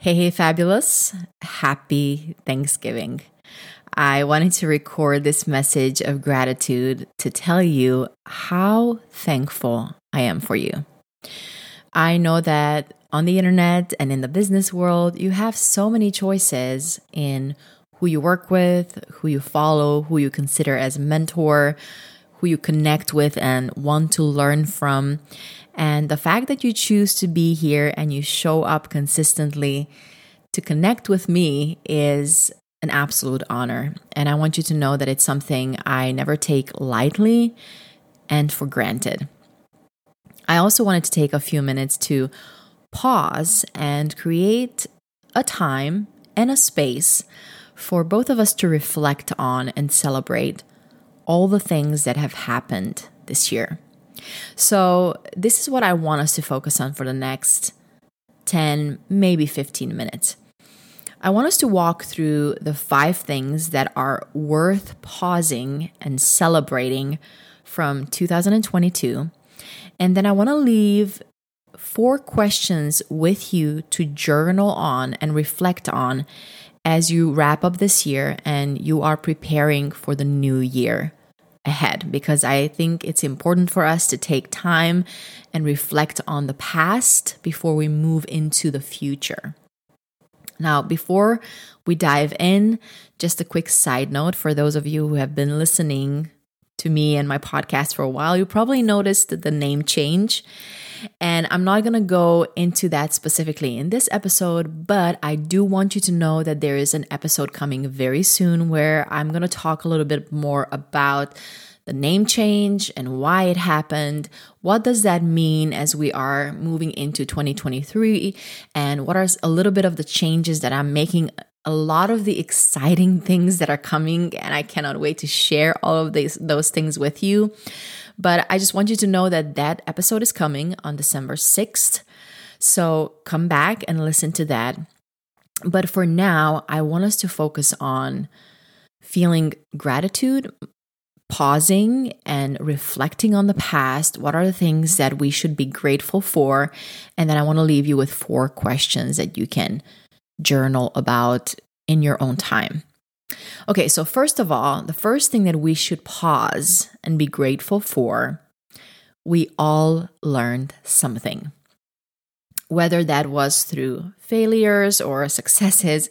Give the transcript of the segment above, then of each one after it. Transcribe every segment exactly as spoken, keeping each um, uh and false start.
Hey, hey, fabulous. Happy Thanksgiving. I wanted to record this message of gratitude to tell you how thankful I am for you. I know that on the internet and in the business world, you have so many choices in who you work with, who you follow, who you consider as a mentor, who you connect with and want to learn from. And the fact that you choose to be here and you show up consistently to connect with me is an absolute honor. And I want you to know that it's something I never take lightly and for granted. I also wanted to take a few minutes to pause and create a time and a space for both of us to reflect on and celebrate all the things that have happened this year. So this is what I want us to focus on for the next ten, maybe fifteen minutes. I want us to walk through the five things that are worth pausing and celebrating from two thousand twenty-two. And then I want to leave four questions with you to journal on and reflect on as you wrap up this year and you are preparing for the new year ahead, because I think it's important for us to take time and reflect on the past before we move into the future. Now, before we dive in, just a quick side note for those of you who have been listening to me and my podcast for a while, you probably noticed the name change. And I'm not going to go into that specifically in this episode, but I do want you to know that there is an episode coming very soon where I'm going to talk a little bit more about the name change and why it happened. What does that mean as we are moving into twenty twenty-three? And what are a little bit of the changes that I'm making, a lot of the exciting things that are coming, and I cannot wait to share all of these, those things with you. But I just want you to know that that episode is coming on December sixth. So come back and listen to that. But for now, I want us to focus on feeling gratitude, pausing and reflecting on the past. What are the things that we should be grateful for? And then I want to leave you with four questions that you can journal about in your own time. Okay, so first of all, the first thing that we should pause and be grateful for, we all learned something. Whether that was through failures or successes,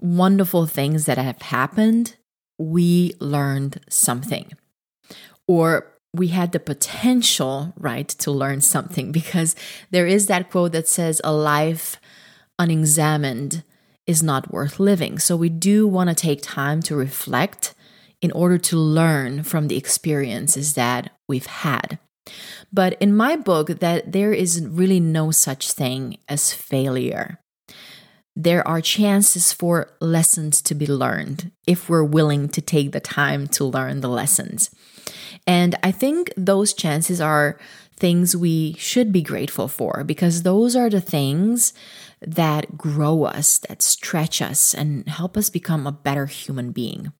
wonderful things that have happened, we learned something. Or we had the potential, right, to learn something, because there is that quote that says, a life unexamined is not worth living. So we do want to take time to reflect in order to learn from the experiences that we've had. But in my book, that there is really no such thing as failure. There are chances for lessons to be learned if we're willing to take the time to learn the lessons. And I think those chances are things we should be grateful for, because those are the things that grow us, that stretch us, and help us become a better human being.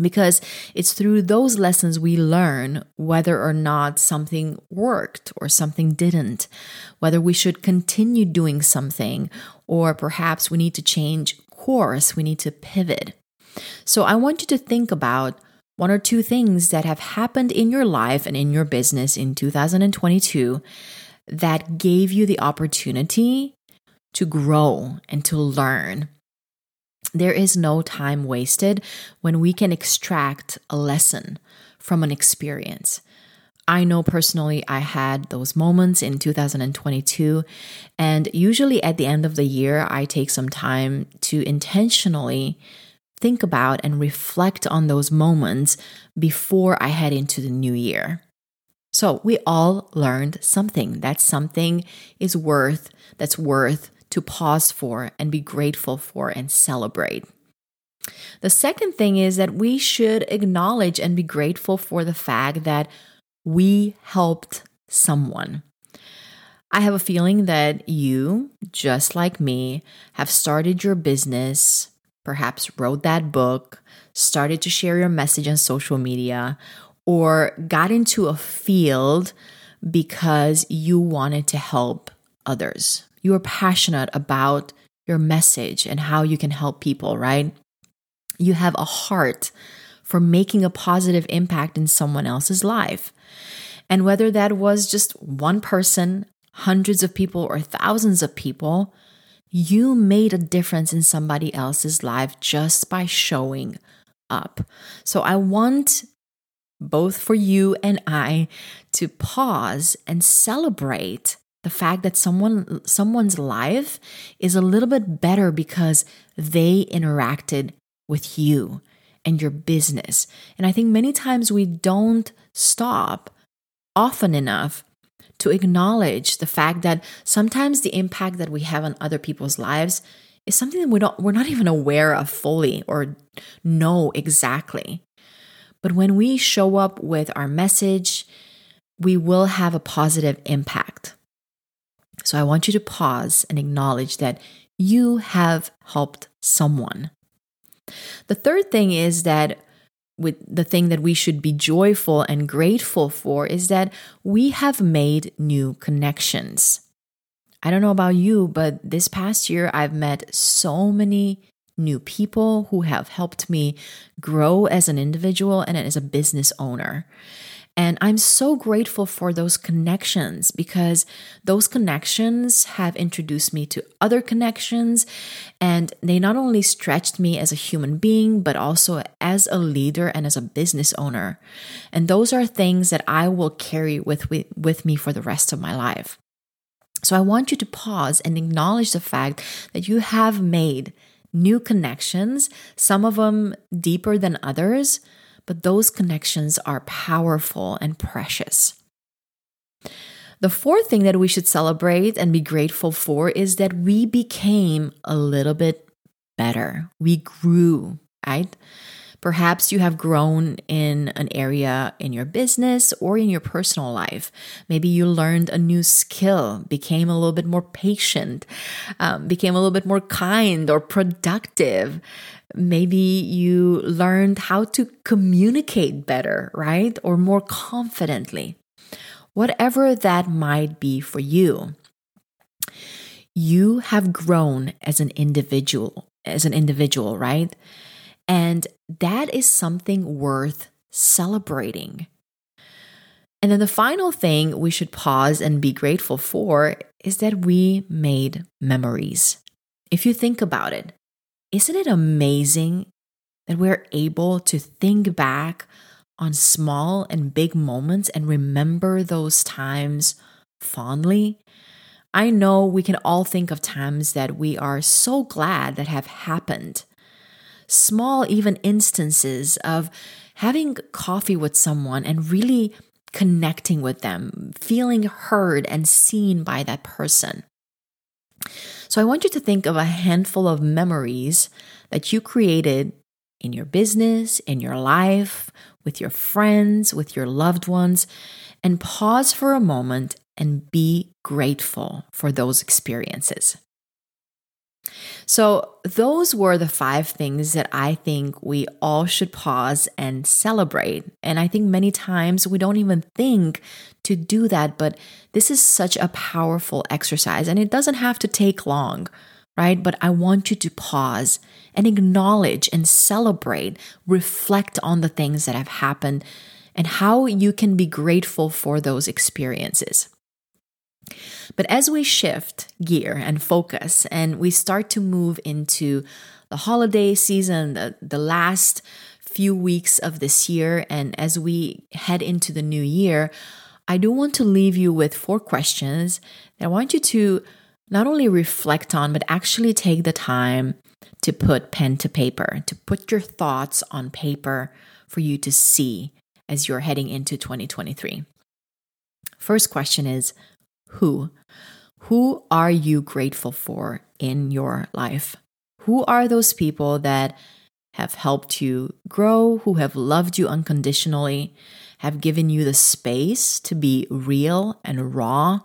Because it's through those lessons we learn whether or not something worked or something didn't, whether we should continue doing something, or perhaps we need to change course, we need to pivot. So I want you to think about one or two things that have happened in your life and in your business in two thousand twenty-two that gave you the opportunity to grow and to learn. There is no time wasted when we can extract a lesson from an experience. I know personally I had those moments in two thousand twenty-two, and usually at the end of the year, I take some time to intentionally think about and reflect on those moments before I head into the new year. So we all learned something. That something is worth, that's worth to pause for and be grateful for and celebrate. The second thing is that we should acknowledge and be grateful for the fact that we helped someone. I have a feeling that you, just like me, have started your business, perhaps wrote that book, started to share your message on social media, or got into a field because you wanted to help others. You are passionate about your message and how you can help people, right? You have a heart for making a positive impact in someone else's life. And whether that was just one person, hundreds of people, or thousands of people, you made a difference in somebody else's life just by showing up. So I want both for you and I to pause and celebrate the fact that someone someone's life is a little bit better because they interacted with you and your business. And I think many times we don't stop often enough to acknowledge the fact that sometimes the impact that we have on other people's lives is something that we don't, we're not even aware of fully or know exactly. But when we show up with our message, we will have a positive impact. So I want you to pause and acknowledge that you have helped someone. The third thing is that with the thing that we should be joyful and grateful for is that we have made new connections. I don't know about you, but this past year I've met so many new people who have helped me grow as an individual and as a business owner. And I'm so grateful for those connections because those connections have introduced me to other connections, and they not only stretched me as a human being, but also as a leader and as a business owner. And those are things that I will carry with, with, with me for the rest of my life. So I want you to pause and acknowledge the fact that you have made new connections, some of them deeper than others, but those connections are powerful and precious. The fourth thing that we should celebrate and be grateful for is that we became a little bit better. We grew, right? Perhaps you have grown in an area in your business or in your personal life. Maybe you learned a new skill, became a little bit more patient, um, became a little bit more kind or productive. Maybe you learned how to communicate better, right? Or more confidently. Whatever that might be for you, you have grown as an individual, as an individual, right? And that is something worth celebrating. And then the final thing we should pause and be grateful for is that we made memories. If you think about it, isn't it amazing that we're able to think back on small and big moments and remember those times fondly? I know we can all think of times that we are so glad that have happened. Small even instances of having coffee with someone and really connecting with them, feeling heard and seen by that person. So I want you to think of a handful of memories that you created in your business, in your life, with your friends, with your loved ones, and pause for a moment and be grateful for those experiences. So those were the five things that I think we all should pause and celebrate. And I think many times we don't even think to do that, but this is such a powerful exercise and it doesn't have to take long, right? But I want you to pause and acknowledge and celebrate, reflect on the things that have happened and how you can be grateful for those experiences. But as we shift gear and focus and we start to move into the holiday season, the, the last few weeks of this year, and as we head into the new year, I do want to leave you with four questions that I want you to not only reflect on, but actually take the time to put pen to paper, to put your thoughts on paper for you to see as you're heading into twenty twenty-three. First question is, Who? Who are you grateful for in your life? Who are those people that have helped you grow, who have loved you unconditionally, have given you the space to be real and raw?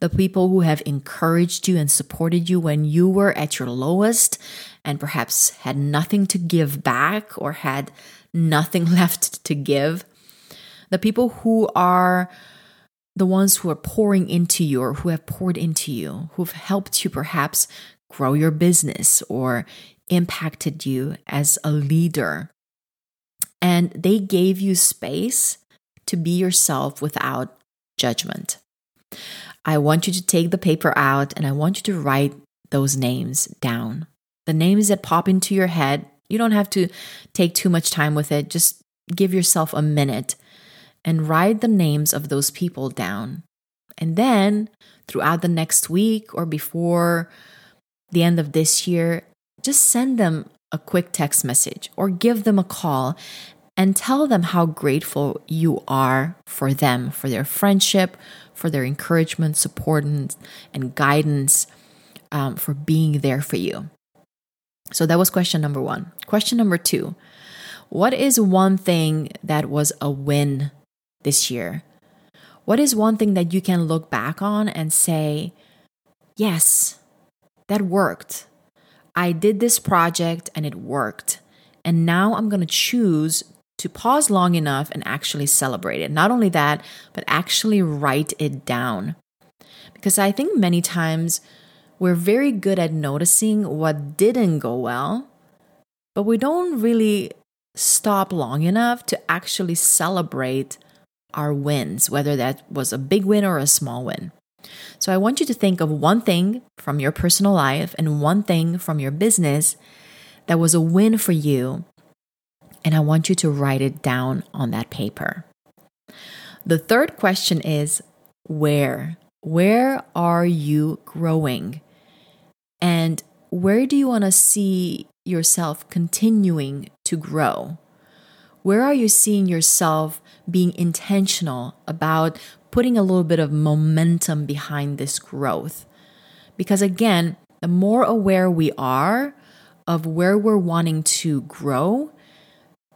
The people who have encouraged you and supported you when you were at your lowest and perhaps had nothing to give back or had nothing left to give. The people who are the ones who are pouring into you or who have poured into you, who've helped you perhaps grow your business or impacted you as a leader. And they gave you space to be yourself without judgment. I want you to take the paper out and I want you to write those names down. The names that pop into your head, you don't have to take too much time with it. Just give yourself a minute and write the names of those people down. And then throughout the next week or before the end of this year, just send them a quick text message or give them a call and tell them how grateful you are for them, for their friendship, for their encouragement, support, and guidance, um, for being there for you. So that was question number one. Question number two, what is one thing that was a win this year? What is one thing that you can look back on and say, yes, that worked. I did this project and it worked. And now I'm going to choose to pause long enough and actually celebrate it. Not only that, but actually write it down. Because I think many times we're very good at noticing what didn't go well, but we don't really stop long enough to actually celebrate our wins, whether that was a big win or a small win. So I want you to think of one thing from your personal life and one thing from your business that was a win for you. And I want you to write it down on that paper. The third question is, where? Where are you growing? And where do you want to see yourself continuing to grow? Where are you seeing yourself being intentional about putting a little bit of momentum behind this growth? Because again, the more aware we are of where we're wanting to grow,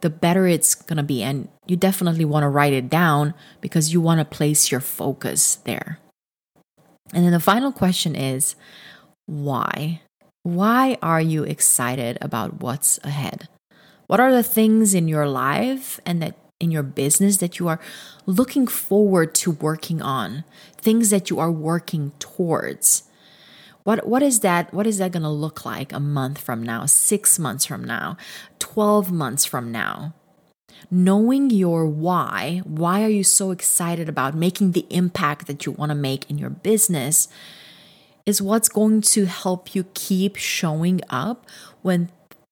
the better it's going to be. And you definitely want to write it down because you want to place your focus there. And then the final question is, why? Why are you excited about what's ahead? What are the things in your life and that in your business that you are looking forward to working on? Things that you are working towards? What what is that what is that going to look like a month from now, six months from now, twelve months from now? Knowing your why, why are you so excited about making the impact that you want to make in your business, is what's going to help you keep showing up when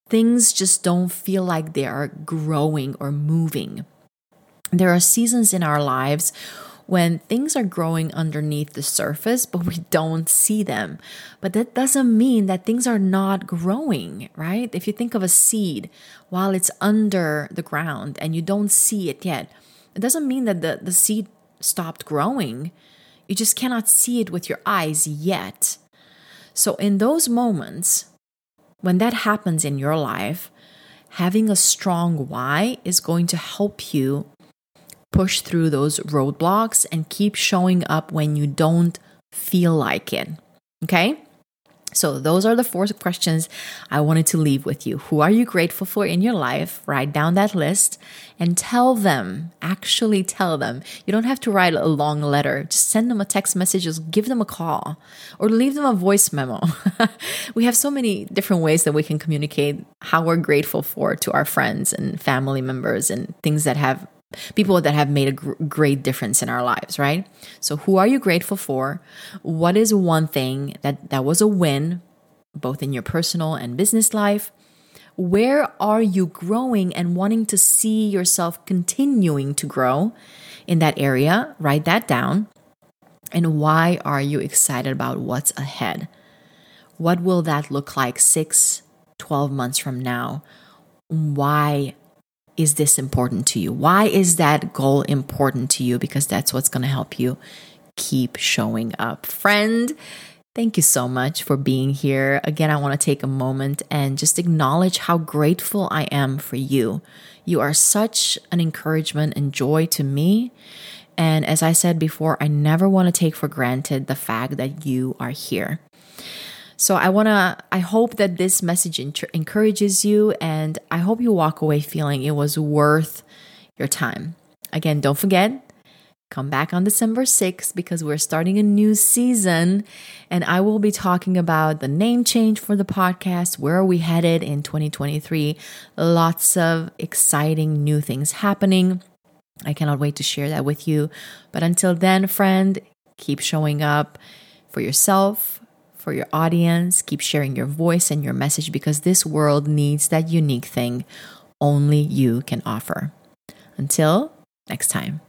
things just don't feel like they are growing or moving. There are seasons in our lives when things are growing underneath the surface, but we don't see them. But that doesn't mean that things are not growing, right? If you think of a seed while it's under the ground and you don't see it yet, it doesn't mean that the, the seed stopped growing. You just cannot see it with your eyes yet. So in those moments, when that happens in your life, having a strong why is going to help you push through those roadblocks and keep showing up when you don't feel like it. Okay? So those are the four questions I wanted to leave with you. Who are you grateful for in your life? Write down that list and tell them, actually tell them. You don't have to write a long letter. Just send them a text message, just give them a call or leave them a voice memo. We have so many different ways that we can communicate how we're grateful for to our friends and family members and things that have people that have made a gr- great difference in our lives, right? So who are you grateful for? What is one thing that, that was a win, both in your personal and business life? Where are you growing and wanting to see yourself continuing to grow in that area? Write that down. And why are you excited about what's ahead? What will that look like six, twelve months from now? Why is this important to you? Why is that goal important to you? Because that's what's going to help you keep showing up. Friend, thank you so much for being here. Again, I want to take a moment and just acknowledge how grateful I am for you. You are such an encouragement and joy to me. And as I said before, I never want to take for granted the fact that you are here. So I want to, I hope that this message encourages you, and I hope you walk away feeling it was worth your time. Again, don't forget, Come back on December sixth because we're starting a new season and I will be talking about the name change for the podcast, where are we headed in twenty twenty-three, lots of exciting new things happening. I cannot wait to share that with you. But until then, friend, keep showing up for yourself, for your audience, keep sharing your voice and your message because this world needs that unique thing only you can offer. Until next time.